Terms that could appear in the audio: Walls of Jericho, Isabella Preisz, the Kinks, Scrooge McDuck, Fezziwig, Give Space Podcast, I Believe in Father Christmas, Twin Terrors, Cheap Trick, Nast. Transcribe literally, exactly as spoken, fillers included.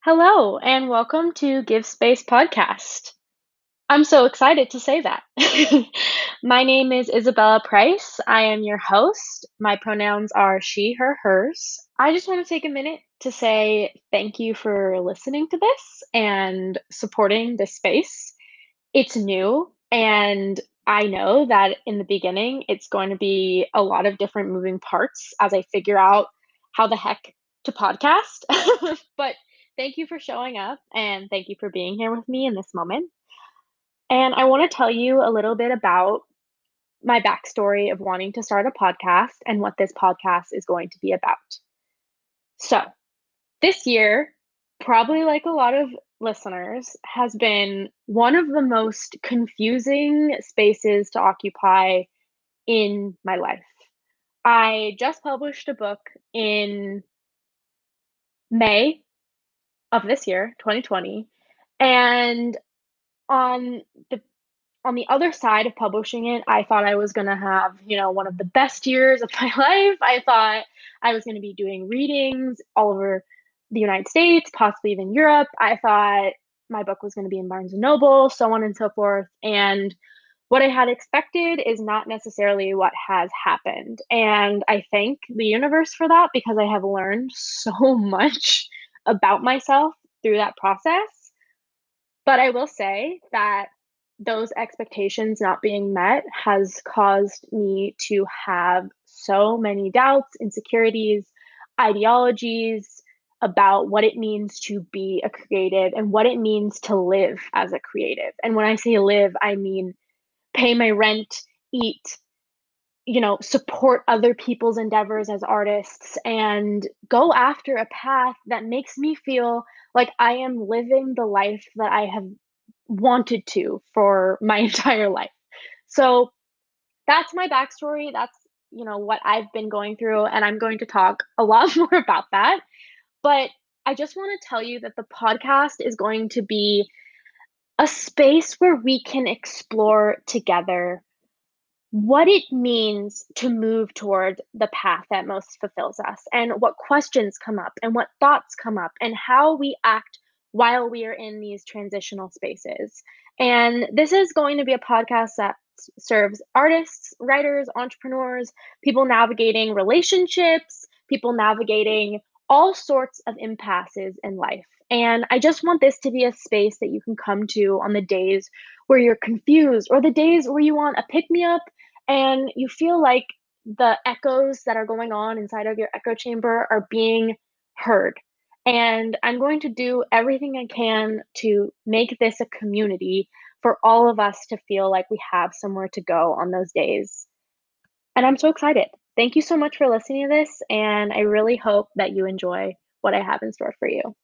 Hello, and welcome to Give Space Podcast. I'm so excited to say that. My name is Isabella Preisz. I am your host. My pronouns are she, her, hers. I just want to take a minute to say thank you for listening to this and supporting this space. It's new, and I know that in the beginning, it's going to be a lot of different moving parts as I figure out how the heck to podcast. But thank you for showing up, and thank you for being here with me in this moment. And I want to tell you a little bit about my backstory of wanting to start a podcast and what this podcast is going to be about. So this year, probably like a lot of listeners, has been one of the most confusing spaces to occupy in my life. I just published a book in May of this year, twenty twenty, and On the on the other side of publishing it, I thought I was going to have, you know, one of the best years of my life. I thought I was going to be doing readings all over the United States, possibly even Europe. I thought my book was going to be in Barnes and Noble, so on and so forth. And what I had expected is not necessarily what has happened. And I thank the universe for that, because I have learned so much about myself through that process. But I will say that those expectations not being met has caused me to have so many doubts, insecurities, ideologies about what it means to be a creative and what it means to live as a creative. And when I say live, I mean pay my rent, eat, you know, support other people's endeavors as artists, and go after a path that makes me feel like I am living the life that I have wanted to for my entire life. So that's my backstory. That's, you know, what I've been going through, and I'm going to talk a lot more about that. But I just want to tell you that the podcast is going to be a space where we can explore together what it means to move toward the path that most fulfills us, and what questions come up, and what thoughts come up, and how we act while we are in these transitional spaces. And this is going to be a podcast that serves artists, writers, entrepreneurs, people navigating relationships, people navigating all sorts of impasses in life. And I just want this to be a space that you can come to on the days where you're confused, or the days where you want a pick-me-up, and you feel like the echoes that are going on inside of your echo chamber are being heard. And I'm going to do everything I can to make this a community for all of us to feel like we have somewhere to go on those days. And I'm so excited. Thank you so much for listening to this, and I really hope that you enjoy what I have in store for you.